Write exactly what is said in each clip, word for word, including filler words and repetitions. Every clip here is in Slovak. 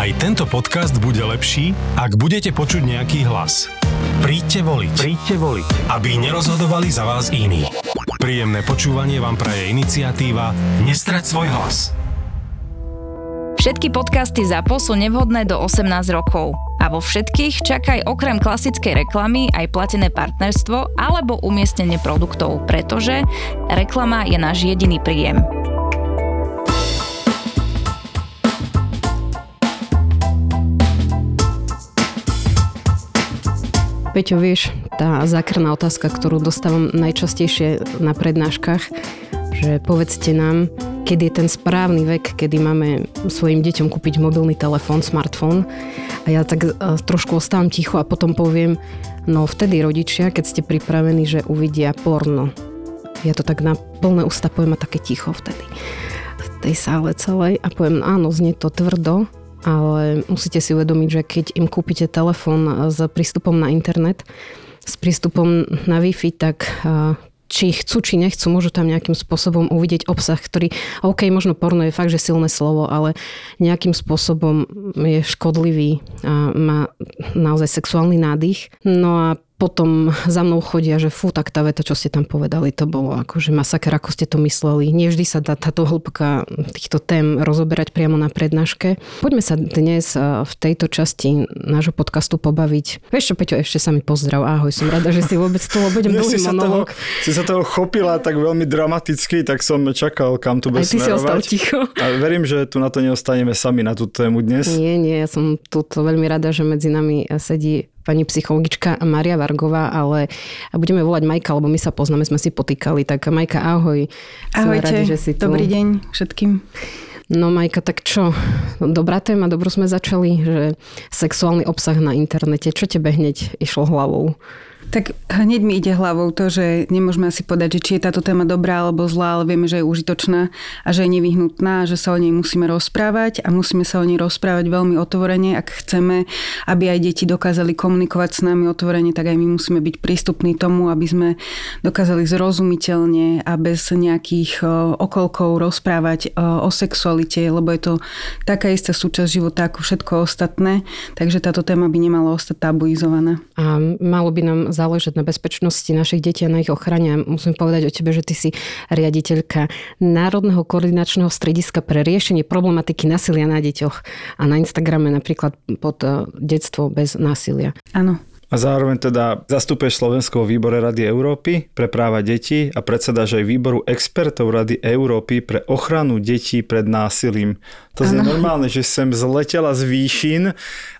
Aj tento podcast bude lepší, ak budete počuť nejaký hlas. Príďte voliť. Príďte voliť. Aby nerozhodovali za vás iní. Príjemné počúvanie vám praje iniciatíva Nestrať svoj hlas. Všetky podcasty ZAPO sú nevhodné do osemnásť rokov. A vo všetkých čakaj okrem klasickej reklamy aj platené partnerstvo alebo umiestnenie produktov, pretože reklama je náš jediný príjem. Peťo, vieš, tá zákerná otázka, ktorú dostávam najčastejšie na prednáškach, že povedzte nám, kedy je ten správny vek, kedy máme svojim deťom kúpiť mobilný telefón, smartfón. A ja tak trošku ostávam ticho a potom poviem, no vtedy rodičia, keď ste pripravení, že uvidia porno. Ja to tak na plné ústa poviem a také ticho vtedy. V tej sále celej a poviem, áno, znie to tvrdo, ale musíte si uvedomiť, že keď im kúpite telefón s prístupom na internet, s prístupom na Wi-Fi, tak či chcú, či nechcú, môžu tam nejakým spôsobom uvidieť obsah, ktorý, OK, možno porno je fakt, že silné slovo, ale nejakým spôsobom je škodlivý a má naozaj sexuálny nádych. No a potom za mnou chodia, že fú, tak tá veta, čo ste tam povedali, to bolo akože masaker, ako ste to mysleli. Nie vždy sa dá táto hĺbka týchto tém rozoberať priamo na prednáške. Poďme sa dnes v tejto časti nášho podcastu pobaviť. Vieš čo, Peťo, ešte sa mi pozdrav. Ahoj, som rada, že si vôbec tu obedem dlhý monolog. Si sa toho chopila tak veľmi dramaticky, tak som čakal, kam tu bude smerovať. Aj ty si ostal ticho. A verím, že tu na to neostaneme sami na tú tému dnes. Nie, nie, ja som tu veľmi rada, že medzi nami sedí pani psychologička Maria Vargová, ale budeme volať Majka, lebo my sa poznáme, sme si potýkali. Tak Majka, ahoj. Ahojte, radi, že si tu. Dobrý deň všetkým. No Majka, tak čo? Dobrá téma, dobro sme začali, že sexuálny obsah na internete. Čo tebe hneď išlo hlavou? Tak hneď mi ide hlavou to, že nemôžeme asi povedať, že či je táto téma dobrá alebo zlá, ale vieme, že je užitočná a že je nevyhnutná, že sa o nej musíme rozprávať a musíme sa o nej rozprávať veľmi otvorene, ak chceme, aby aj deti dokázali komunikovať s nami otvorene, tak aj my musíme byť prístupní tomu, aby sme dokázali zrozumiteľne a bez nejakých okolkov rozprávať o sexualite, lebo je to taká istá súčasť života ako všetko ostatné, takže táto téma by nemala ostať tabuizovaná. A malo by nám záležať na bezpečnosti našich detí a na ich ochrane. Musím povedať o tebe, že ty si riaditeľka Národného koordinačného strediska pre riešenie problematiky násilia na deťoch a na Instagrame napríklad pod Detstvo bez násilia. Áno. A zároveň teda zastupuješ Slovensko vo výbore Rady Európy pre práva detí a predsedáš aj výboru expertov Rady Európy pre ochranu detí pred násilím. To je normálne, že sem zletela z výšin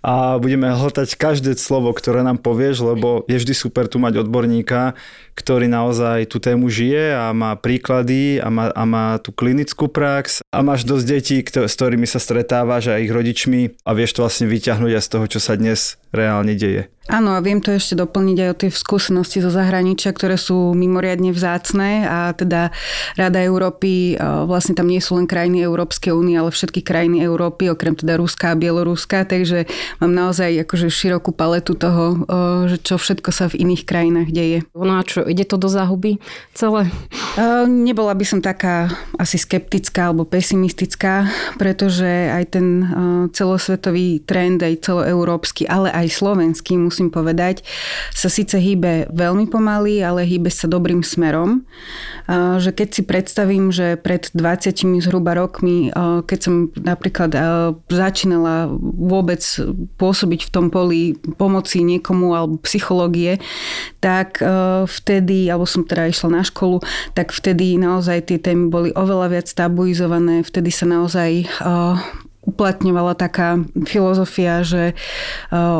a budeme hltať každé slovo, ktoré nám povieš, lebo je vždy super tu mať odborníka, ktorý naozaj tú tému žije a má príklady a má, a má tú klinickú prax a máš dosť detí, ktor- s ktorými sa stretávaš a ich rodičmi a vieš to vlastne vyťahnuť aj z toho, čo sa dnes reálne deje. Áno, a viem to ešte doplniť aj o tie skúsenosti zo zahraničia, ktoré sú mimoriadne vzácne a teda Rada Európy, vlastne tam nie sú len krajiny Európskej únie, ale všetky krajiny Európy, okrem teda Ruska a Bieloruska, takže mám naozaj akože širokú paletu toho, čo všetko sa v iných krajinách deje. No a čo, ide to do záhuby celé? Nebola by som taká asi skeptická alebo pesimistická, pretože aj ten celosvetový trend, aj celoeurópsky, ale aj slovenský musí musím povedať, sa síce hýbe veľmi pomaly, ale hýbe sa dobrým smerom. Že keď si predstavím, že pred dvadsiatimi zhruba rokmi, keď som napríklad začínala vôbec pôsobiť v tom poli pomoci niekomu alebo psychológie, tak vtedy, alebo som teda išla na školu, tak vtedy naozaj tie témy boli oveľa viac tabuizované, vtedy sa naozaj uplatňovala taká filozofia, že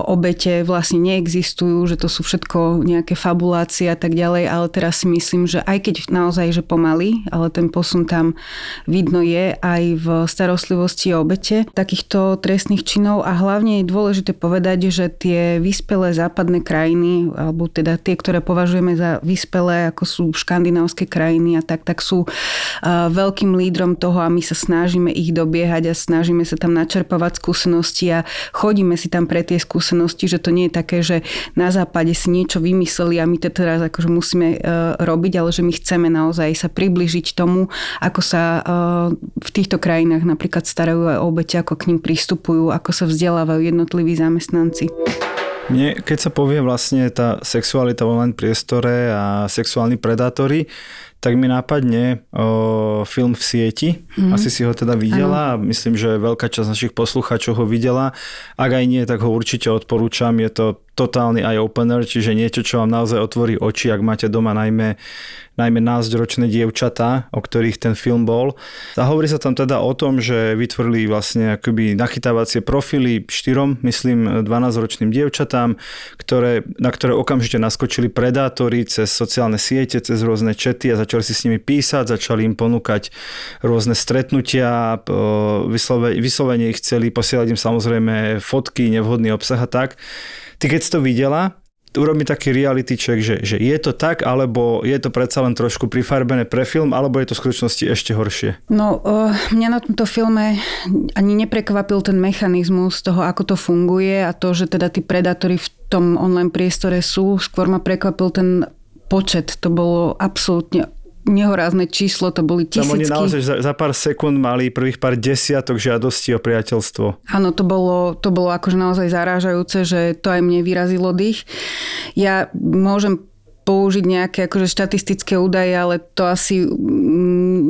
obete vlastne neexistujú, že to sú všetko nejaké fabulácie a tak ďalej, ale teraz si myslím, že aj keď naozaj, že pomaly, ale ten posun tam vidno je aj v starostlivosti o obete takýchto trestných činov a hlavne je dôležité povedať, že tie vyspelé západné krajiny, alebo teda tie, ktoré považujeme za vyspelé, ako sú škandinávské krajiny a tak, tak sú veľkým lídrom toho a my sa snažíme ich dobiehať a snažíme sa tam načerpovať skúsenosti a chodíme si tam pre tie skúsenosti, že to nie je také, že na západe si niečo vymysleli a my to teraz akože musíme robiť, ale že my chceme naozaj sa priblížiť tomu, ako sa v týchto krajinách napríklad starajú aj o obete, ako k ním pristupujú, ako sa vzdelávajú jednotliví zamestnanci. Mne, keď sa povie vlastne tá sexualita v online priestore a sexuálni predátori, tak mi nápadne o, film V sieti. Mm. Asi si ho teda videla. Ano. Myslím, že veľká časť našich poslucháčov ho videla. Ak aj nie, tak ho určite odporúčam. Je to totálny eye-opener, čiže niečo, čo vám naozaj otvorí oči, ak máte doma najmä najmä násťročné dievčatá, o ktorých ten film bol. A hovorí sa tam teda o tom, že vytvorili vlastne akoby nachytávacie profily štyrom, myslím, dvanásťročným dievčatám, ktoré, na ktoré okamžite naskočili predátori cez sociálne siete, cez rôzne čety a začali si s nimi písať, začali im ponúkať rôzne stretnutia, vyslovene ich chceli, posielať im samozrejme fotky, nevhodný obsah a tak. Ty keď si to videla, urobí taký reality check, že, že je to tak, alebo je to predsa len trošku prifarbené pre film, alebo je to v skutočnosti ešte horšie? No, uh, mňa na tomto filme ani neprekvapil ten mechanizmus toho, ako to funguje a to, že teda tí predátori v tom online priestore sú. Skôr ma prekvapil ten počet. To bolo absolútne nehorázne číslo, to boli tisícky. Tam oni naozaj za, za pár sekúnd mali prvých pár desiatok žiadostí o priateľstvo. Áno, to bolo, to bolo akože naozaj zarážajúce, že to aj mne vyrazilo dých. Ja môžem použiť nejaké akože štatistické údaje, ale to asi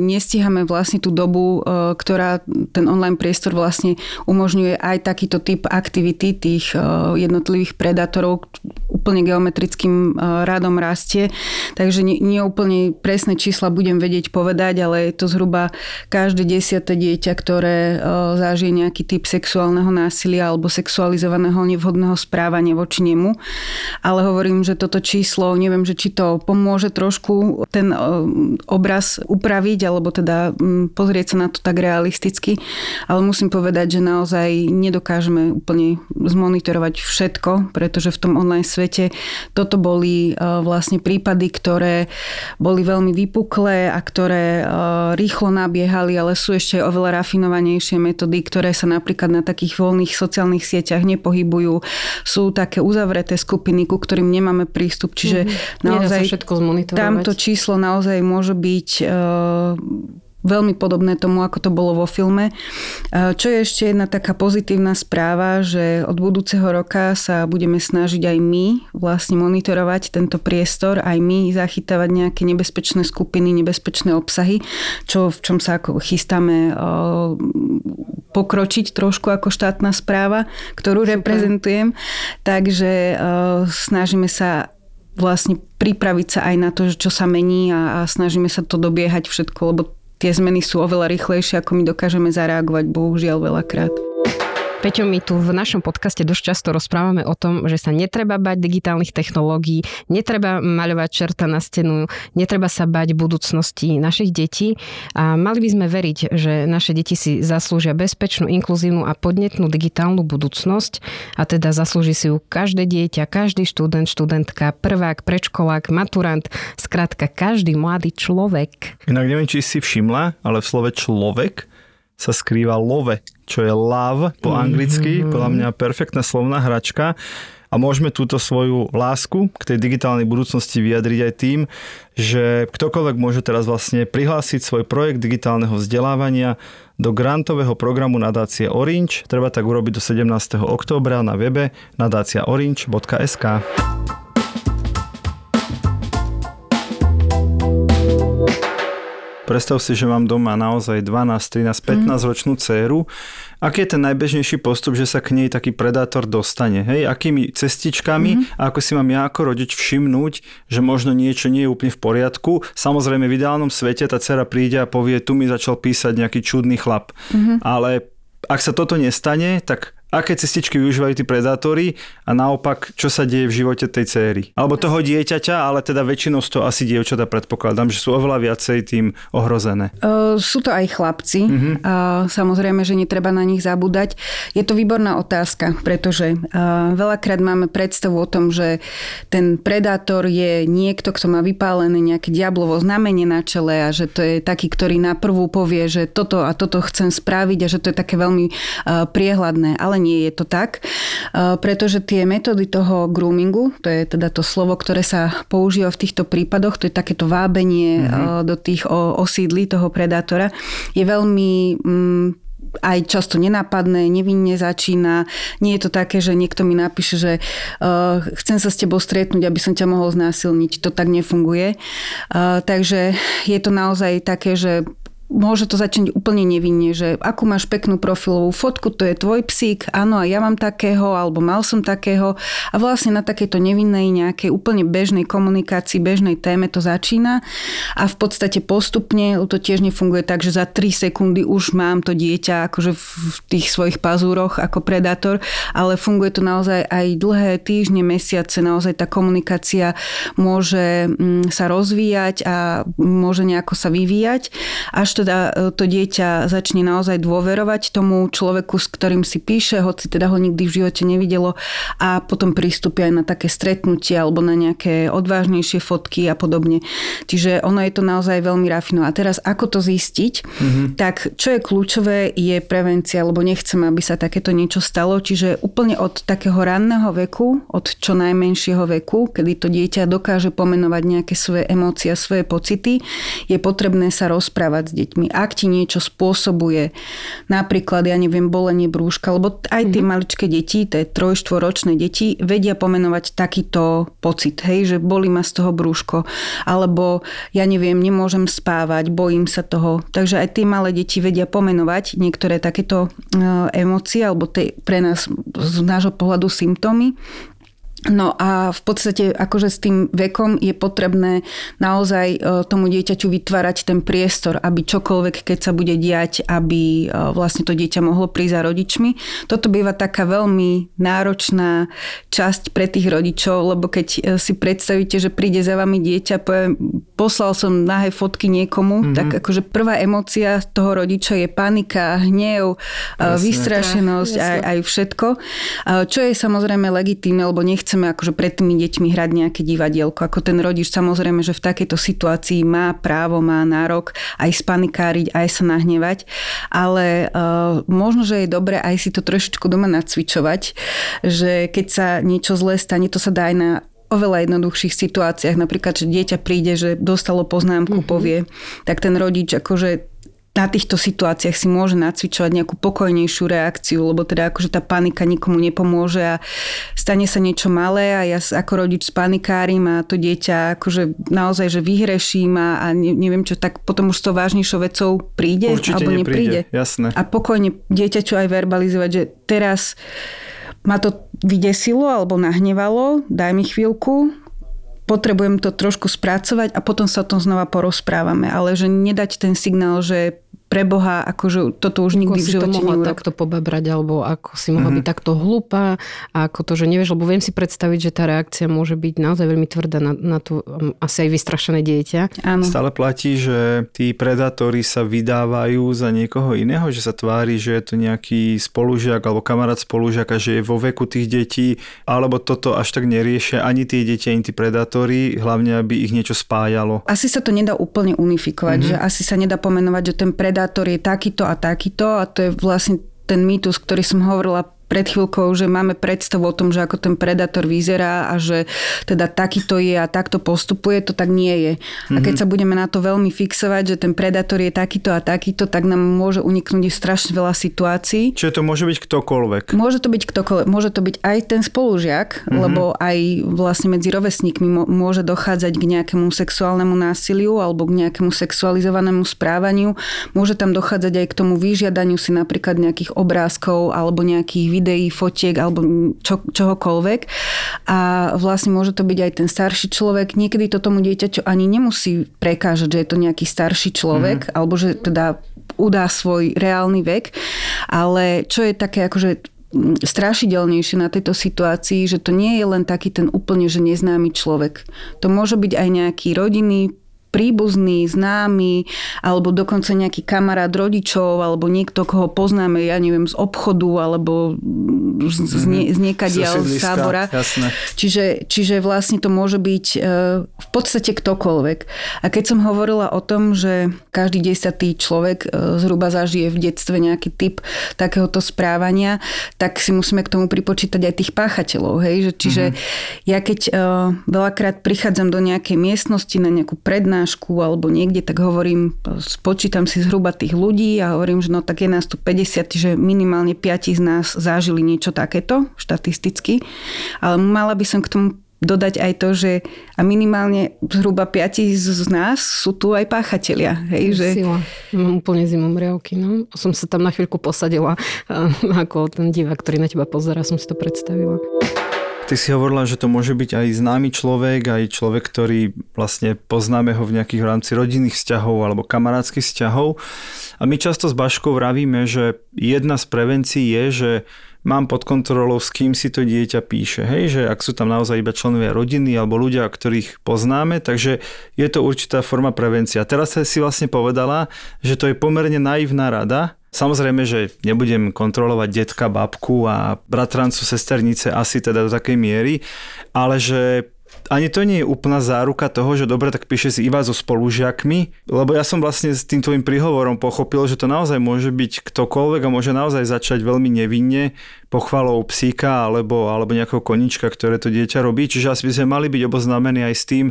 nestíhame vlastne tú dobu, ktorá ten online priestor vlastne umožňuje aj takýto typ aktivity tých jednotlivých predátorov, úplne geometrickým radom rastie. Takže neúplne presné čísla budem vedieť povedať, ale je to zhruba každé desiate dieťa, ktoré zažije nejaký typ sexuálneho násilia alebo sexualizovaného nevhodného správania voči nemu. Ale hovorím, že toto číslo, neviem, že či to pomôže trošku ten obraz upraviť, alebo teda pozrieť sa na to tak realisticky. Ale musím povedať, že naozaj nedokážeme úplne zmonitorovať všetko, pretože v tom online svete toto boli vlastne prípady, ktoré boli veľmi vypuklé a ktoré rýchlo nabiehali, ale sú ešte oveľa rafinovanejšie metódy, ktoré sa napríklad na takých voľných sociálnych sieťach nepohybujú. Sú také uzavreté skupiny, ku ktorým nemáme prístup, čiže mm-hmm. Naozaj, nedá sa všetko zmonitorovať. Tamto číslo naozaj môže byť e, veľmi podobné tomu, ako to bolo vo filme. E, čo je ešte jedna taká pozitívna správa, že od budúceho roka sa budeme snažiť aj my vlastne monitorovať tento priestor, aj my zachytávať nejaké nebezpečné skupiny, nebezpečné obsahy, čo, v čom sa ako chystáme e, pokročiť trošku ako štátna správa, ktorú Super. reprezentujem. Takže e, snažíme sa vlastne pripraviť sa aj na to, čo sa mení a, a snažíme sa to dobiehať všetko, lebo tie zmeny sú oveľa rýchlejšie, ako my dokážeme zareagovať, bohužiaľ veľakrát. Peťo, my tu v našom podcaste dosť často rozprávame o tom, že sa netreba bať digitálnych technológií, netreba maľovať čerta na stenu, netreba sa bať budúcnosti našich detí a mali by sme veriť, že naše deti si zaslúžia bezpečnú, inkluzívnu a podnetnú digitálnu budúcnosť a teda zaslúži si ju každé dieťa, každý študent, študentka, prvák, predškolák, maturant, skrátka každý mladý človek. Inak neviem, či si všimla, ale v slove človek sa skrýva love, čo je love po anglicky, podľa mňa perfektná slovná hračka a môžeme túto svoju lásku k tej digitálnej budúcnosti vyjadriť aj tým, že ktokoľvek môže teraz vlastne prihlásiť svoj projekt digitálneho vzdelávania do grantového programu Nadácie Orange. Treba tak urobiť do sedemnásteho októbra na webe nadaciaorange bodka es ká. Predstav si, že mám doma naozaj dvanásť, trinásť, pätnásť mm. ročnú dcéru. Aký je ten najbežnejší postup, že sa k nej taký predátor dostane? Hej, akými cestičkami mm. a ako si mám ja ako rodič všimnúť, že možno niečo nie je úplne v poriadku. Samozrejme v ideálnom svete tá dcéra príde a povie, tu mi začal písať nejaký čudný chlap. Mm. Ale ak sa toto nestane, tak aké cestičky využívajú tí predátori a naopak, čo sa deje v živote tej céry. Alebo toho dieťaťa, ale teda väčšinou to asi dievčatá, predpokladám, že sú oveľa viacej tým ohrozené. Uh, sú to aj chlapci. Uh-huh. Uh, samozrejme, že netreba na nich zabúdať. Je to výborná otázka, pretože uh, veľakrát máme predstavu o tom, že ten predátor je niekto, kto má vypálené nejaké diablovo znamenie na čele a že to je taký, ktorý na prvú povie, že toto a toto chcem spraviť a že to je také veľmi uh, priehľadné. Ale nie je to tak, pretože tie metódy toho groomingu, to je teda to slovo, ktoré sa používa v týchto prípadoch, to je takéto vábenie mm-hmm. do tých osídlí toho predátora, je veľmi... Mm, aj často nenápadné, nevinne začína. Nie je to také, že niekto mi napíše, že uh, chcem sa s tebou stretnúť, aby som ťa mohol znásilniť. To tak nefunguje. Uh, takže je to naozaj také, že môže to začať úplne nevinne, že akú máš peknú profilovú fotku, to je tvoj psík, áno a ja mám takého, alebo mal som takého. A vlastne na takejto nevinnej nejakej úplne bežnej komunikácii, bežnej téme to začína a v podstate postupne, to tiež nefunguje tak, že za tri sekundy už mám to dieťa akože v tých svojich pazúroch ako predátor, ale funguje to naozaj aj dlhé týždne, mesiace, naozaj tá komunikácia môže sa rozvíjať a môže nejako sa vyvíjať, až to teda to dieťa začne naozaj dôverovať tomu človeku, s ktorým si píše, hoci teda ho nikdy v živote nevidelo a potom prístupia aj na také stretnutie alebo na nejaké odvážnejšie fotky a podobne. Čiže ono je to naozaj veľmi rafinované. A teraz ako to zistiť? Mm-hmm. Tak čo je kľúčové je prevencia, lebo nechcem, aby sa takéto niečo stalo. Čiže úplne od takého ranného veku, od čo najmenšieho veku, kedy to dieťa dokáže pomenovať nejaké svoje emócie, svoje pocity, je potrebné sa rozprávať s dieťaťom. Ak ti niečo spôsobuje, napríklad, ja neviem, bolenie brúška, lebo aj tie maličké deti, tie troj-štvoročné deti, vedia pomenovať takýto pocit, hej, že bolí ma z toho brúško, alebo ja neviem, nemôžem spávať, bojím sa toho. Takže aj tie malé deti vedia pomenovať niektoré takéto emócie, alebo tie pre nás z nášho pohľadu symptómy. No a v podstate akože s tým vekom je potrebné naozaj tomu dieťaťu vytvárať ten priestor, aby čokoľvek, keď sa bude diať, aby vlastne to dieťa mohlo prísť za rodičmi. Toto býva taká veľmi náročná časť pre tých rodičov, lebo keď si predstavíte, že príde za vami dieťa, poviem, poslal som nahé fotky niekomu, mm-hmm. tak akože prvá emócia toho rodiča je panika, hnev, jasne, vystrašenosť aj, aj všetko. Čo je samozrejme legitímne, lebo nechce chceme akože pred tými deťmi hrať nejaké divadielko. Ako ten rodič samozrejme, že v takejto situácii má právo, má nárok aj spanikáriť, aj sa nahnevať. Ale uh, možno, že je dobre aj si to trošičku doma nacvičovať, že keď sa niečo zlé stane, to sa dá aj na oveľa jednoduchších situáciách. Napríklad, že dieťa príde, že dostalo poznámku, mm-hmm. povie, tak ten rodič akože na týchto situáciách si môže nacvičovať nejakú pokojnejšiu reakciu, lebo teda akože tá panika nikomu nepomôže a stane sa niečo malé a ja ako rodič spanikárim a to dieťa akože naozaj, že vyhreším a, a neviem čo, tak potom už s tou vážnejšou vecou príde. Určite alebo nepríde. nepríde. Jasné. A pokojne dieťaťu aj verbalizovať, že teraz ma to vydesilo alebo nahnevalo, daj mi chvíľku, potrebujem to trošku spracovať a potom sa o tom znova porozprávame. Ale že nedať ten signál, že pre Boha, akože toto už nikdy v živote neurobí. Takto pobabrať, alebo ako si mohla mm-hmm. byť takto hlúpa, a ako to, že nevieš, lebo viem si predstaviť, že tá reakcia môže byť naozaj veľmi tvrdá na, na to asi aj vystrašené dieťa. Áno. Stále platí, že tí predátori sa vydávajú za niekoho iného, že sa tvári, že je to nejaký spolužiak alebo kamarát spolužiaka, že je vo veku tých detí, alebo toto až tak neriešia ani tie deti, ani tí predátori, hlavne aby ich niečo spájalo. Asi sa to nedá úplne unifikovať, mm-hmm. že asi sa nedá pomenovať, že ten predá je takýto a takýto a to je vlastne ten mýtus, ktorý som hovorila pred chvíľkou, že máme predstavu o tom, že ako ten predátor vyzerá a že teda takýto je a takto postupuje, to tak nie je. Mm-hmm. A keď sa budeme na to veľmi fixovať, že ten predátor je takýto a takýto, tak nám môže uniknúť strašne veľa situácií. Čiže to môže byť ktokoľvek. Môže to byť ktokoľvek. Môže to byť aj ten spolužiak, mm-hmm. lebo aj vlastne medzi rovesníkmi môže dochádzať k nejakému sexuálnemu násiliu alebo k nejakému sexualizovanému správaniu. Môže tam dochádzať aj k tomu vyžiadaniu si napríklad nejakých obrázkov alebo nejakých videí, fotiek alebo čo, čohokoľvek. A vlastne môže to byť aj ten starší človek. Niekedy to tomu dieťaťu ani nemusí prekážať, že je to nejaký starší človek, mm. alebo že teda udá svoj reálny vek. Ale čo je také akože strašidelnejšie na tejto situácii, že to nie je len taký ten úplne, že neznámy človek. To môže byť aj nejaký rodinný, príbuzný, známy, alebo dokonca nejaký kamarát rodičov, alebo niekto, koho poznáme, ja neviem, z obchodu, alebo z, z, nie, z niekadiaľ z tábora. Čiže, čiže vlastne to môže byť e, v podstate ktokoľvek. A keď som hovorila o tom, že každý desatý človek e, zhruba zažije v detstve nejaký typ takéhoto správania, tak si musíme k tomu pripočítať aj tých páchateľov. Hej? Že, čiže mm-hmm. ja keď e, veľakrát prichádzam do nejakej miestnosti na nejakú prednášku, alebo niekde, tak hovorím, spočítam si zhruba tých ľudí a hovorím, že no tak je nás tu päťdesiat, že minimálne päť z nás zažili niečo takéto, štatisticky. Ale mala by som k tomu dodať aj to, že a minimálne zhruba päť z nás sú tu aj páchatelia. Hej, že... Sila. Mám úplne zimom riavky. No. Som sa tam na chvíľku posadila ako ten divák, ktorý na teba pozerá, som si to predstavila. Ty si hovorila, že to môže byť aj známy človek, aj človek, ktorý vlastne poznáme ho v nejakých rámci rodinných vzťahov alebo kamarátskych vzťahov. A my často s Baškou vravíme, že jedna z prevencií je, že mám pod kontrolou, s kým si to dieťa píše. Hej, že ak sú tam naozaj iba členovia rodiny alebo ľudia, ktorých poznáme, takže je to určitá forma prevencie. A teraz si vlastne povedala, že to je pomerne naivná rada. Samozrejme, že nebudem kontrolovať detka, babku a bratrancu, sesternice asi teda do takej miery, ale že ani to nie je úplná záruka toho, že dobre, tak píše si iba so spolužiakmi, lebo ja som vlastne s tým tvojim príhovorom pochopil, že to naozaj môže byť ktokoľvek a môže naozaj začať veľmi nevinne pochvalou psíka alebo, alebo nejakého koníčka, ktoré to dieťa robí, čiže asi by sme mali byť oboznámení aj s tým,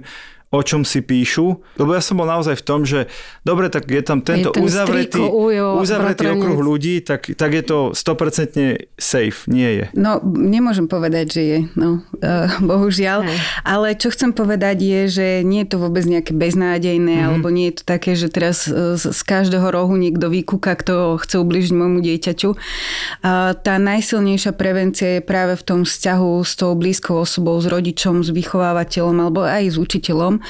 o čom si píšu, lebo ja som bol naozaj v tom, že dobre, tak je tam tento je ten uzavretý, striko, ujo, uzavretý okruh ľudí, tak, tak je to sto percent safe, nie je. No, nemôžem povedať, že je, no, uh, bohužiaľ, ne. Ale čo chcem povedať je, že nie je to vôbec nejaké beznádejné, mm-hmm. alebo nie je to také, že teraz z, z každého rohu niekto vykúka, kto chce ubližiť môjmu dieťaťu. Uh, tá najsilnejšia prevencia je práve v tom vzťahu s tou blízkou osobou, s rodičom, s vychovávateľom, alebo aj s učiteľom.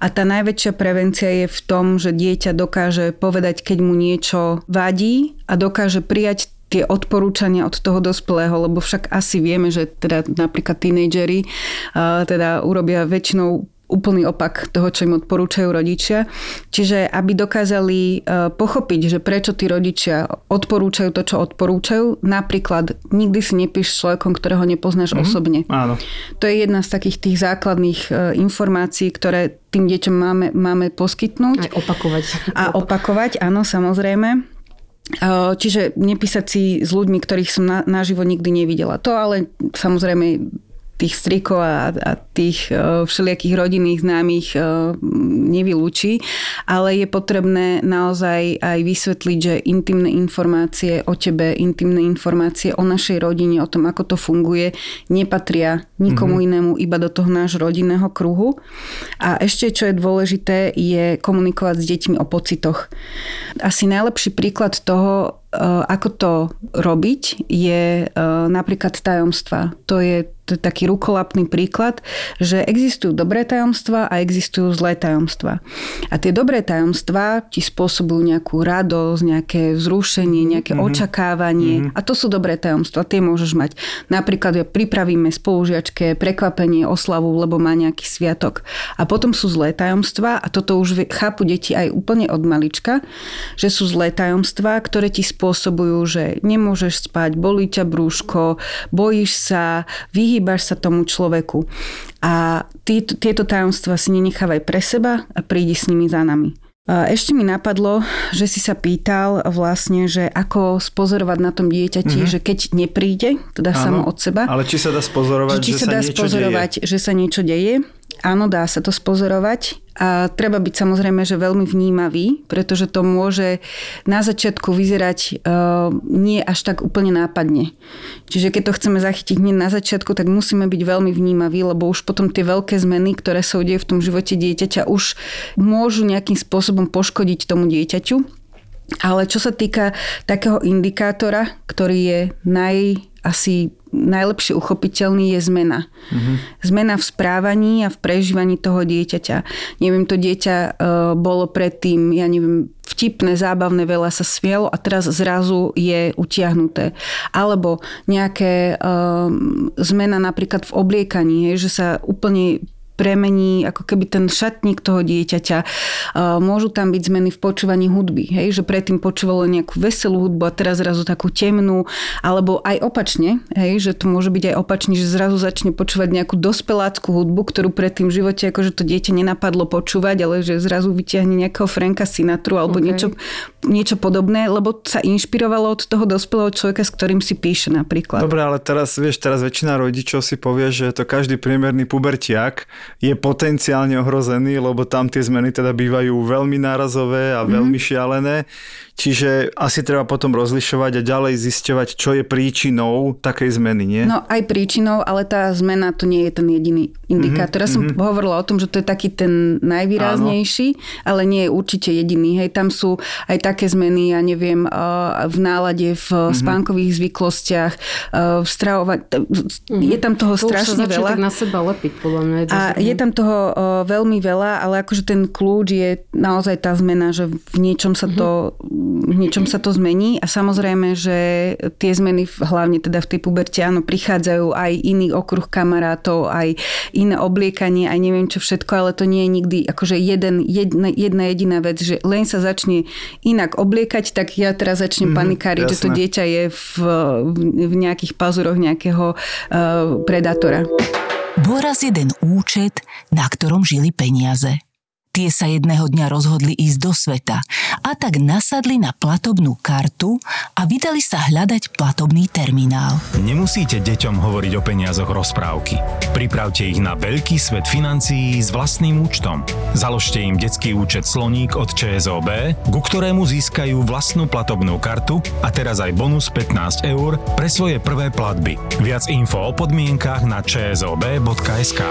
A tá najväčšia prevencia je v tom, že dieťa dokáže povedať, keď mu niečo vadí a dokáže prijať tie odporúčania od toho dospelého, lebo však asi vieme, že teda napríklad tínedžeri uh, teda urobia väčšinou úplný opak toho, čo im odporúčajú rodičia. Čiže aby dokázali pochopiť, že prečo tí rodičia odporúčajú to, čo odporúčajú. Napríklad, nikdy si nepíš s človekom, ktorého nepoznáš mm-hmm. osobne. Áno. To je jedna z takých tých základných informácií, ktoré tým deťom máme, máme poskytnúť. Aj opakovať. A opakovať, áno, samozrejme. Čiže nepísať si s ľuďmi, ktorých som na, na život nikdy nevidela. To ale samozrejme tých strikov a, a tých všelijakých rodinných známych nevylúči, ale je potrebné naozaj aj vysvetliť, že intimné informácie o tebe, intimné informácie o našej rodine, o tom, ako to funguje, nepatria nikomu mm-hmm. inému, iba do toho nášho rodinného kruhu. A ešte, čo je dôležité, je komunikovať s deťmi o pocitoch. Asi najlepší príklad toho, ako to robiť, je napríklad tajomstva. To je, to je taký rukolapný príklad, že existujú dobré tajomstva a existujú zlé tajomstva. A tie dobré tajomstva ti spôsobujú nejakú radosť, nejaké vzrušenie, nejaké mm-hmm. očakávanie. Mm-hmm. A to sú dobré tajomstva, tie môžeš mať. Napríklad ja pripravíme spolužiačke prekvapenie, oslavu, lebo má nejaký sviatok. A potom sú zlé tajomstva, a toto už chápu deti aj úplne od malička, že sú zlé tajomstva, ktoré ti spôsobujú spôsobujú, že nemôžeš spať, bolí ťa brúško, bojíš sa, vyhýbaš sa tomu človeku. A tí, tieto tajomstvá si nenechávaj pre seba a prídi s nimi za nami. Ešte mi napadlo, že si sa pýtal vlastne, že ako spozorovať na tom dieťati, mm-hmm. že keď nepríde, teda áno, samo od seba. Ale či sa dá spozorovať, že sa, dá spozorovať že sa niečo deje? Áno, dá sa to spozorovať. A treba byť samozrejme, že veľmi vnímavý, pretože to môže na začiatku vyzerať e, nie až tak úplne nápadne. Čiže keď to chceme zachytiť hneď na začiatku, tak musíme byť veľmi vnímaví, lebo už potom tie veľké zmeny, ktoré sa udejú v tom živote dieťaťa, už môžu nejakým spôsobom poškodiť tomu dieťaťu. Ale čo sa týka takého indikátora, ktorý je naj... asi najlepšie uchopiteľný je zmena. Mm-hmm. Zmena v správaní a v prežívaní toho dieťaťa. Neviem, to dieťa e, bolo predtým, ja neviem, vtipné, zábavné, veľa sa smielo a teraz zrazu je utiahnuté. Alebo nejaké e, zmena napríklad v obliekaní, hej, že sa úplne premení ako keby ten šatník toho dieťaťa. Môžu tam byť zmeny v počúvaní hudby. Hej? Že predtým počúvalo nejakú veselú hudbu a teraz zrazu takú temnú. Alebo aj opačne. Hej? Že to môže byť aj opačne, že zrazu začne počúvať nejakú dospelácku hudbu, ktorú predtým v živote akože to dieťa nenapadlo počúvať, ale že zrazu vytiahne nejakého Franka Sinatru alebo okay. niečo, niečo podobné, lebo sa inšpirovalo od toho dospelého človeka, s ktorým si píše napríklad. Dobre, ale teraz, vieš, teraz väčšina rodičov si povie, že to každý priemerný pubertiak je potenciálne ohrozený, lebo tam tie zmeny teda bývajú veľmi nárazové a veľmi mm-hmm. šialené. Čiže asi treba potom rozlišovať a ďalej zisťovať, čo je príčinou takej zmeny, nie? No aj príčinou, ale tá zmena to nie je ten jediný indikátor. Mm-hmm. Ja som mm-hmm. hovorila o tom, že to je taký ten najvýraznejší, áno, ale nie je určite jediný. Hej, tam sú aj také zmeny, ja neviem, v nálade, v mm-hmm. spánkových zvyklostiach, v stravovaní. Mm-hmm. Je tam toho to strašne veľa. To už sa začne tak na seba lepiť, podľa mňa. Je to a je tam toho veľmi veľa, ale akože ten kľúč je naozaj tá zmena, že v niečom sa to mm-hmm. v niečom sa to zmení a samozrejme, že tie zmeny hlavne teda v tej puberte, áno, prichádzajú aj iný okruh kamarátov, aj iné obliekanie, aj neviem čo všetko, ale to nie je nikdy akože jeden, jedna, jedna jediná vec, že len sa začne inak obliekať, tak ja teraz začnem mm-hmm, panikáriť, jasné, že to dieťa je v, v nejakých pazuroch nejakého uh, predátora. Bol raz jeden účet, na ktorom žili peniaze. Tie sa jedného dňa rozhodli ísť do sveta a tak nasadli na platobnú kartu a vydali sa hľadať platobný terminál. Nemusíte deťom hovoriť o peniazoch rozprávky. Pripravte ich na veľký svet financií s vlastným účtom. Založte im detský účet Sloník od ČSOB, ku ktorému získajú vlastnú platobnú kartu a teraz aj bonus pätnásť eur pre svoje prvé platby. Viac info o podmienkach na č s o b bodka es ká.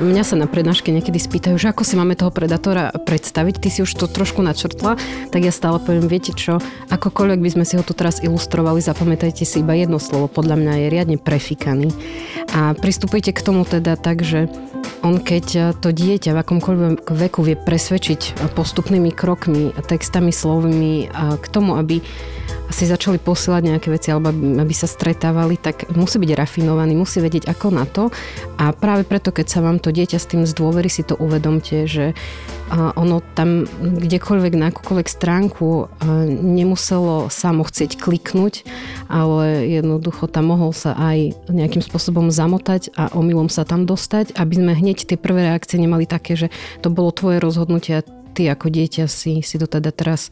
Mňa sa na prednáške niekedy spýtajú, že ako si máme toho predátora predstaviť. Ty si už to trošku načrtla, tak ja stále poviem, viete čo, akokoľvek by sme si ho tu teraz ilustrovali, zapamätajte si iba jedno slovo, podľa mňa je riadne prefikaný. A pristupujte k tomu teda tak, že on keď to dieťa v akomkoľvek veku vie presvedčiť postupnými krokmi, textami, slovami k tomu, aby si začali posielať nejaké veci, alebo aby sa stretávali, tak musí byť rafinovaný, musí vedieť ako na to. A práve preto, keď sa vám to dieťa s tým zdôverí, si to uvedomte, že ono tam kdekoľvek, na akúkoľvek stránku nemuselo samo chcieť kliknúť, ale jednoducho tam mohol sa aj nejakým spôsobom zamotať a omylom sa tam dostať, aby sme hneď tie prvé reakcie nemali také, že to bolo tvoje rozhodnutie a ty ako dieťa si, si to teda teraz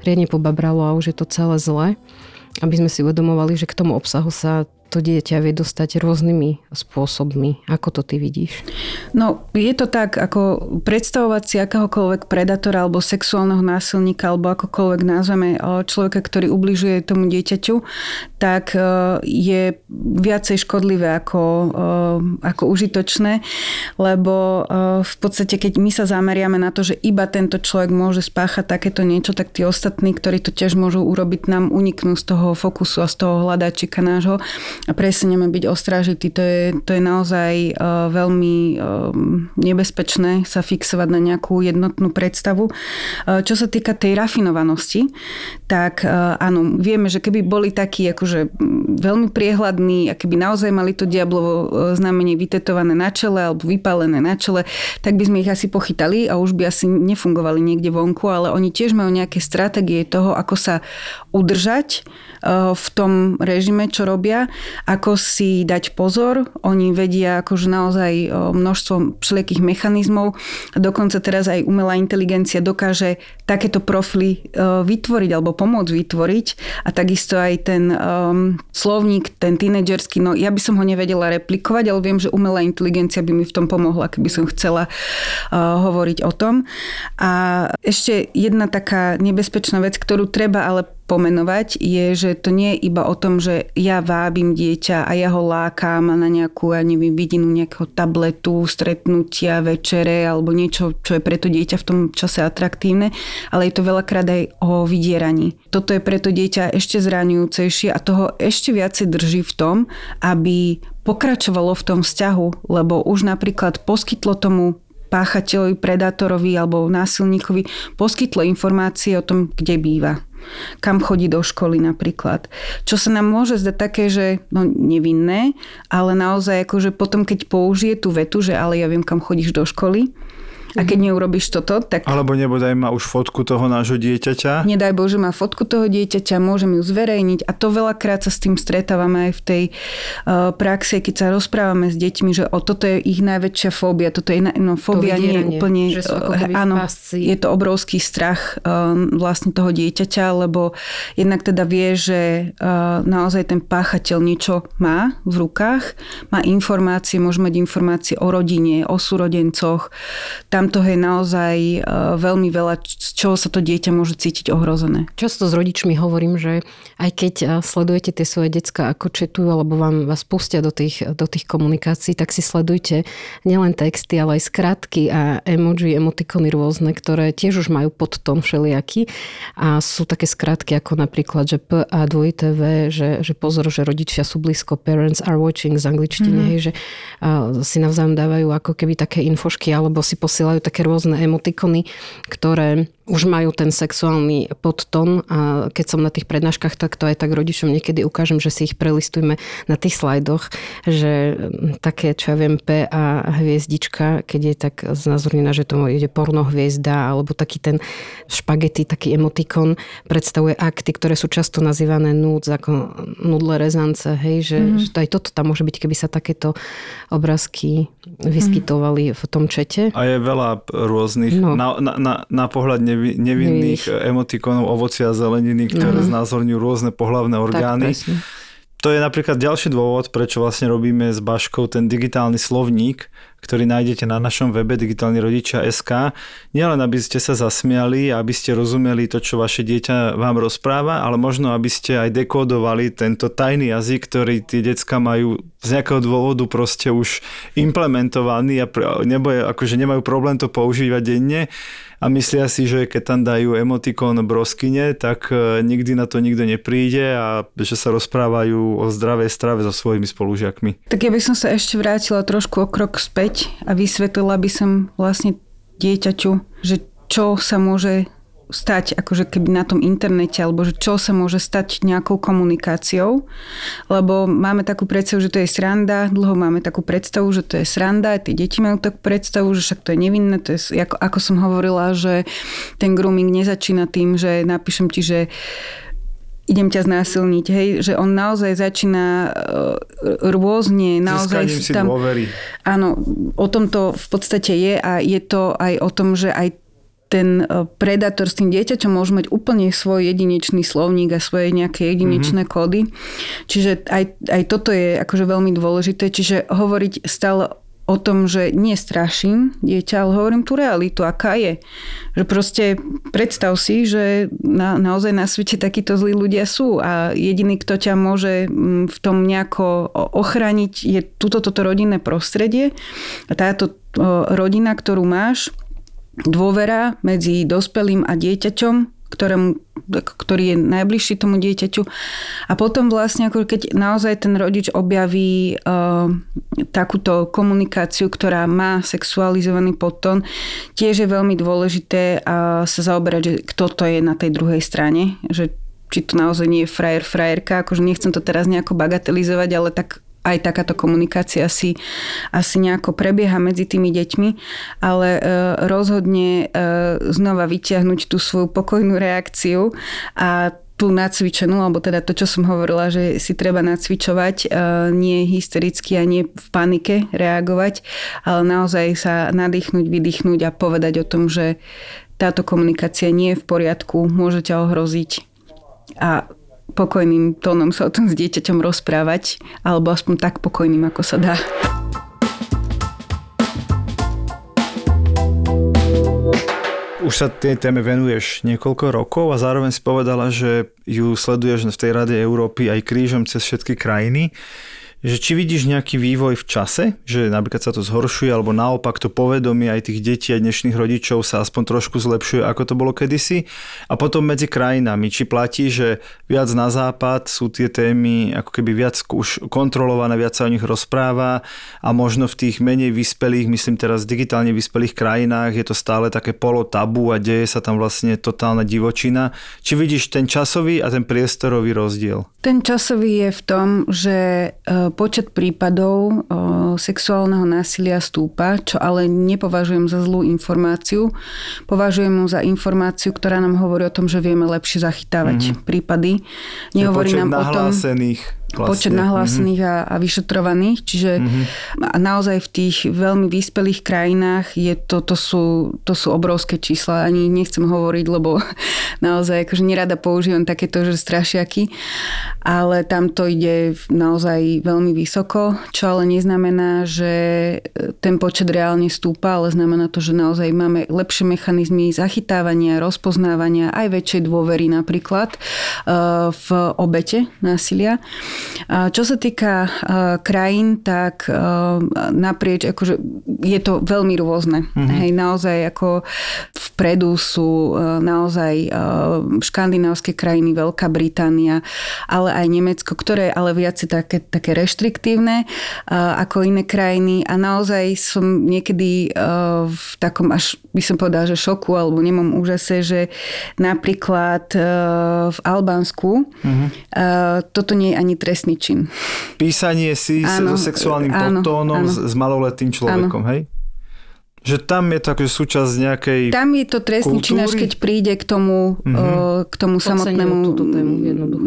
riadne pobabralo a už je to celé zlé. Aby sme si uvedomovali, že k tomu obsahu sa to dieťa vie dostať rôznymi spôsobmi. Ako to ty vidíš? No, je to tak, ako predstavovať si akéhokoľvek predátora alebo sexuálneho násilníka alebo akokoľvek názveme človeka, ktorý ubližuje tomu dieťaťu, tak je viacej škodlivé ako, ako užitočné, lebo v podstate, keď my sa zameriame na to, že iba tento človek môže spáchať takéto niečo, tak tí ostatní, ktorí to tiež môžu urobiť, nám uniknú z toho fokusu a z toho hľadačika nášho. A prestaneme byť ostrážití. To je, to je naozaj uh, veľmi uh, nebezpečné sa fixovať na nejakú jednotnú predstavu. Uh, čo sa týka tej rafinovanosti, tak uh, áno, vieme, že keby boli takí akože veľmi priehľadní a keby naozaj mali to diablovo znamenie vytetované na čele alebo vypálené na čele, tak by sme ich asi pochytali a už by asi nefungovali niekde vonku, ale oni tiež majú nejaké stratégie toho, ako sa udržať uh, v tom režime, čo robia, ako si dať pozor. Oni vedia akože naozaj množstvo všelijakých mechanizmov. Dokonca teraz aj umelá inteligencia dokáže takéto profily vytvoriť alebo pomôcť vytvoriť. A takisto aj ten um, slovník, ten tínedžerský, no ja by som ho nevedela replikovať, ale viem, že umelá inteligencia by mi v tom pomohla, keby som chcela uh, hovoriť o tom. A ešte jedna taká nebezpečná vec, ktorú treba ale pomenovať, je, že to nie je iba o tom, že ja vábim dieťa a ja ho lákam na nejakú, ja neviem, vidinu nejakého tabletu, stretnutia, večere alebo niečo, čo je pre to dieťa v tom čase atraktívne, ale je to veľakrát aj o vydieraní. Toto je pre to dieťa ešte zraňujúcejšie a toho ešte viacej drží v tom, aby pokračovalo v tom vzťahu, lebo už napríklad poskytlo tomu páchateľovi, predátorovi alebo násilníkovi poskytlo informácie o tom, kde býva. Kam chodí do školy napríklad. Čo sa nám môže zdať také, že no, nevinné, ale naozaj akože potom, keď použije tú vetu, že ale ja viem, kam chodíš do školy, a keď neurobíš toto, tak... Alebo nebodaj má už fotku toho nášho dieťaťa. Nedaj Bože, má fotku toho dieťaťa, môžem ju zverejniť. A to veľakrát sa s tým stretávame aj v tej uh, praxi, keď sa rozprávame s deťmi, že o, toto je ich najväčšia fóbia. Toto je, no, fóbia to nie je úplne... Áno, je to obrovský strach uh, vlastne toho dieťaťa, lebo jednak teda vie, že uh, naozaj ten páchateľ niečo má v rukách, má informácie, môže mať informácie o rodine, o súrodencoch, tam toho je naozaj veľmi veľa, z čoho sa to dieťa môže cítiť ohrozené. Často s rodičmi hovorím, že aj keď sledujete tie svoje decká, ako četujú, alebo vám vás pustia do tých, do tých komunikácií, tak si sledujte nielen texty, ale aj skratky a emoji, emotikony rôzne, ktoré tiež už majú podtón všelijaký. A sú také skratky ako napríklad, že P a dvojité V, že, že pozor, že rodičia sú blízko, parents are watching z angličtiny, mm-hmm. hej, že si navzájom dávajú ako keby také infošky, alebo si posielajú také rôzne emotikony, ktoré už majú ten sexuálny podtón a keď som na tých prednáškach, tak to aj tak rodičom niekedy ukážem, že si ich prelistujme na tých slajdoch, že také, čo ja viem, P a hviezdička, keď je tak znázornená, že tomu ide porno hviezda, alebo taký ten špagety, taký emotikon predstavuje akty, ktoré sú často nazývané núdz, ako nudle rezance, hej, že, mm. že to aj toto tam môže byť, keby sa takéto obrázky vyskytovali mm. v tom čete. A je veľa rôznych, no. na, na, na, na pohľad nevinných emotikonov, ovocia a zeleniny, ktoré mm. znázorňujú rôzne pohlavné orgány. Tak, to je napríklad ďalší dôvod, prečo vlastne robíme s Baškou ten digitálny slovník, ktorý nájdete na našom webe digitalnirodicia bodka es ká. Nielen, aby ste sa zasmiali a aby ste rozumeli to, čo vaše dieťa vám rozpráva, ale možno, aby ste aj dekodovali tento tajný jazyk, ktorý tie decká majú z nejakého dôvodu proste už implementovaný a nebo je, akože nemajú problém to používať denne. A myslia si, že keď tam dajú emotikon broskyne, tak nikdy na to nikto nepríde a že sa rozprávajú o zdravej strave so svojimi spolužiakmi. Tak ja by som sa ešte vrátila trošku o krok späť a vysvetlila by som vlastne dieťaťu, že čo sa môže stať akože keby na tom internete, alebo že čo sa môže stať nejakou komunikáciou, lebo máme takú predstavu, že to je sranda, dlho máme takú predstavu, že to je sranda, tie deti majú takú predstavu, že však to je nevinné, to je, ako, ako som hovorila, že ten grooming nezačína tým, že napíšem ti, že idem ťa znásilniť, hej, že on naozaj začína rôzne, naozaj získaním si dôvery. Áno, o tom to v podstate je a je to aj o tom, že aj ten predátor s tým dieťaťom môže mať úplne svoj jedinečný slovník a svoje nejaké jedinečné mm-hmm. kódy. Čiže aj, aj toto je akože veľmi dôležité. Čiže hovoriť stále o tom, že nestraším dieťa, ale hovorím tú realitu, aká je. Že proste predstav si, že na, naozaj na svete takíto zlí ľudia sú a jediný, kto ťa môže v tom nejako ochrániť, je túto toto rodinné prostredie a táto rodina, ktorú máš, dôvera medzi dospelým a dieťaťom, ktorému, ktorý je najbližší tomu dieťaťu. A potom vlastne, ako keď naozaj ten rodič objaví e, takúto komunikáciu, ktorá má sexualizovaný podtón, tiež je veľmi dôležité e, sa zaoberať, že kto to je na tej druhej strane. Že, či to naozaj nie je frajer, frajerka. Akože nechcem to teraz nejako bagatelizovať, ale tak aj takáto komunikácia si asi nejako prebieha medzi tými deťmi, ale rozhodne znova vyťahnuť tú svoju pokojnú reakciu a tú nacvičenú, alebo teda to, čo som hovorila, že si treba nacvičovať, nie hystericky a nie v panike reagovať, ale naozaj sa nadýchnúť, vydýchnúť a povedať o tom, že táto komunikácia nie je v poriadku, môže ťa ohroziť a pokojným tónom sa o tom s dieťaťom rozprávať, alebo aspoň tak pokojným, ako sa dá. Už sa tej téme venuješ niekoľko rokov a zároveň si povedala, že ju sleduješ v tej Rade Európy aj krížom cez všetky krajiny. Že či vidíš nejaký vývoj v čase, že napríklad sa to zhoršuje, alebo naopak to povedomie aj tých detí a dnešných rodičov sa aspoň trošku zlepšuje, ako to bolo kedysi. A potom medzi krajinami, či platí, že viac na západ sú tie témy ako keby viac už kontrolované, viac sa o nich rozpráva a možno v tých menej vyspelých, myslím teraz digitálne vyspelých krajinách je to stále také polo tabu a deje sa tam vlastne totálna divočina. Či vidíš ten časový a ten priestorový rozdiel? Ten časový je v tom, že počet prípadov sexuálneho násilia stúpa, čo ale nepovažujem za zlú informáciu. Považujem ju za informáciu, ktorá nám hovorí o tom, že vieme lepšie zachytávať mm-hmm. prípady. Nehovorí počet nám o tom... Vlastne. Počet nahlásených mm-hmm. a, a vyšetrovaných. Čiže mm-hmm. a naozaj v tých veľmi vyspelých krajinách je to, to, sú, to sú obrovské čísla. Ani nechcem hovoriť, lebo naozaj akože nerada používam takéto že strašiaky. Ale tam to ide naozaj veľmi vysoko, čo ale neznamená, že ten počet reálne stúpa, ale znamená to, že naozaj máme lepšie mechanizmy zachytávania, rozpoznávania, aj väčšej dôvery napríklad v obete násilia. Čo sa týka krajín, tak naprieč, akože je to veľmi rôzne. Mm-hmm. Hej, naozaj ako vpredu sú naozaj škandinávské krajiny, Veľká Británia, ale aj Nemecko, ktoré je ale viac také, také reštriktívne ako iné krajiny a naozaj som niekedy v takom až, by som povedala, že šoku alebo nemám úžase, že napríklad v Albánsku mm-hmm. toto nie je ani trestný čin. Písanie si áno, so sexuálnym áno, podtónom áno. s maloletým človekom, áno. hej? Že tam je to akože súčasť nejakej kultúry? Tam je to trestný čin, až keď príde k tomu, mm-hmm. k tomu samotnému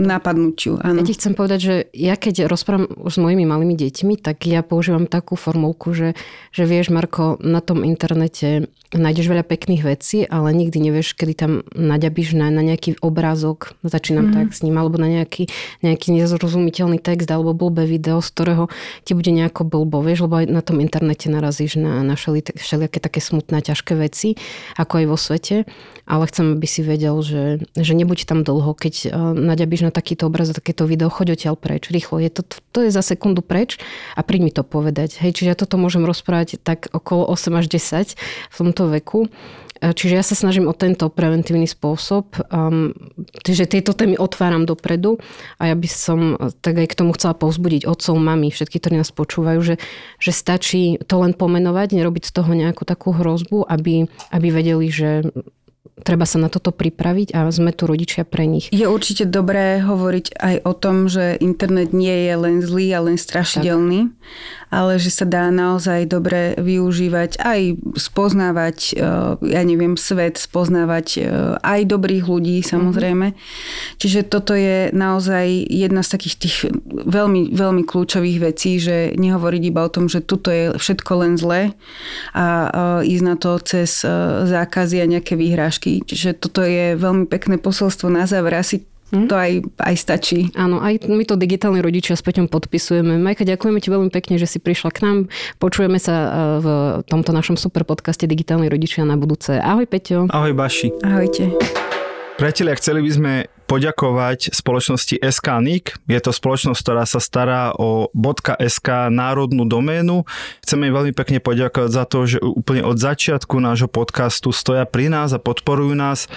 napadnutiu. Áno. Ja ti chcem povedať, že ja keď rozprávam už s mojimi malými deťmi, tak ja používam takú formulku, že, že vieš, Marko, na tom internete nájdeš veľa pekných vecí, ale nikdy nevieš, kedy tam naďabíš na, na nejaký obrázok, začínam mm-hmm. tak s ním, alebo na nejaký, nejaký nezrozumiteľný text, alebo blbé video, z ktorého ti bude nejako blbo, vieš, lebo aj na tom internete narazíš na, na všelijaké také smutné, ťažké veci, ako aj vo svete, ale chcem, aby si vedel, že, že nebuď tam dlho, keď naďabíš na takýto obraz, takéto video, choď odtiaľ preč, rýchlo. Je to, to je za sekundu preč a príď mi to povedať. Hej, čiže ja toto môžem rozprávať tak okolo osem až desať v tomto veku. Čiže ja sa snažím o tento preventívny spôsob. Um, čiže tieto témy otváram dopredu a ja by som tak aj k tomu chcela povzbudiť otcov, mami, všetky, ktorí nás počúvajú, že, že stačí to len pomenovať, nerobiť z toho nejakú takú hrozbu, aby, aby vedeli, že treba sa na toto pripraviť a sme tu rodičia pre nich. Je určite dobré hovoriť aj o tom, že internet nie je len zlý a len strašidelný, tak. Ale že sa dá naozaj dobre využívať aj spoznávať, ja neviem, svet, spoznávať aj dobrých ľudí samozrejme. Mm-hmm. Čiže toto je naozaj jedna z takých tých veľmi, veľmi kľúčových vecí, že nehovoriť iba o tom, že tuto je všetko len zlé a ísť na to cez zákazy a nejaké výhrážky. Čiže toto je veľmi pekné posolstvo na záver. Asi to aj, aj stačí. Áno, aj my to digitálni rodičia s Peťom podpisujeme. Majka, ďakujeme ti veľmi pekne, že si prišla k nám. Počujeme sa v tomto našom super podcaste Digitálni rodičia na budúce. Ahoj Peťo. Ahoj Baši. Ahojte. Priatelia, chceli by sme poďakovať spoločnosti es ká en í cé. Je to spoločnosť, ktorá sa stará o .sk národnú doménu. Chceme im veľmi pekne poďakovať za to, že úplne od začiatku nášho podcastu stoja pri nás a podporujú nás.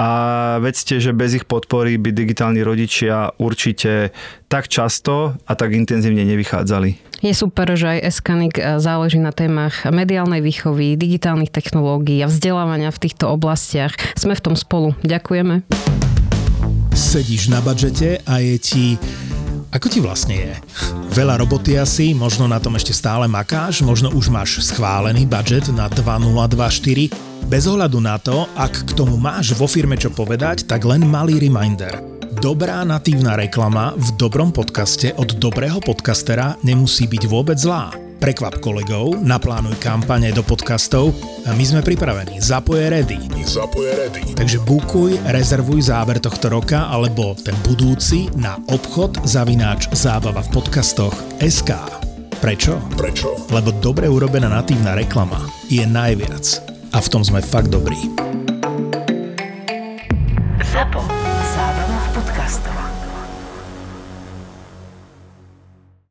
A vedzte, že bez ich podpory by digitálni rodičia určite tak často a tak intenzívne nevychádzali. Je super, že aj es ká en í cé záleží na témach mediálnej výchovy, digitálnych technológií a vzdelávania v týchto oblastiach. Sme v tom spolu. Ďakujem. Sedíš na budžete a je ti... Ako ti vlastne je? Veľa roboty asi, možno na tom ešte stále makáš, možno už máš schválený budžet na dvetisícdvadsaťštyri. Bez ohľadu na to, ak k tomu máš vo firme čo povedať, tak len malý reminder. Dobrá natívna reklama v dobrom podcaste od dobrého podcastera nemusí byť vôbec zlá. Prekvap kolegov, naplánuj kampane do podcastov a my sme pripravení. ZAPO je ready. ZAPO je ready. Takže bukuj, rezervuj záver tohto roka alebo ten budúci na obchod zavináč zábava v podcastoch es ká. Prečo? Prečo? Lebo dobre urobená natívna reklama je najviac. A v tom sme fakt dobrí.